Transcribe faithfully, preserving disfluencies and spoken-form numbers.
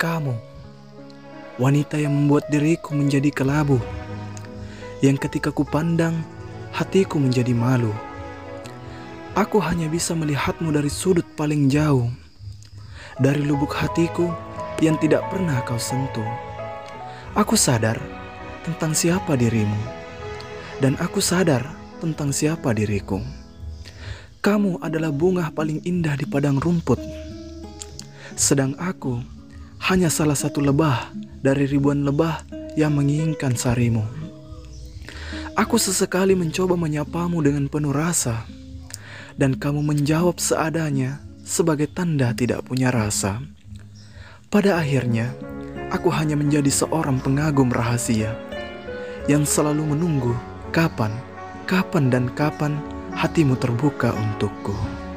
kamu, wanita yang membuat diriku menjadi kelabu, yang ketika kupandang hatiku menjadi malu. Aku hanya bisa melihatmu dari sudut paling jauh, dari lubuk hatiku yang tidak pernah kau sentuh. Aku sadar tentang siapa dirimu, dan aku sadar tentang siapa diriku. Kamu adalah bunga paling indah di padang rumput, sedang aku hanya salah satu lebah dari ribuan lebah yang menginginkan sarimu. Aku sesekali mencoba menyapamu dengan penuh rasa, dan kamu menjawab seadanya sebagai tanda tidak punya rasa. Pada akhirnya, aku hanya menjadi seorang pengagum rahasia yang selalu menunggu kapan, kapan dan kapan hatimu terbuka untukku.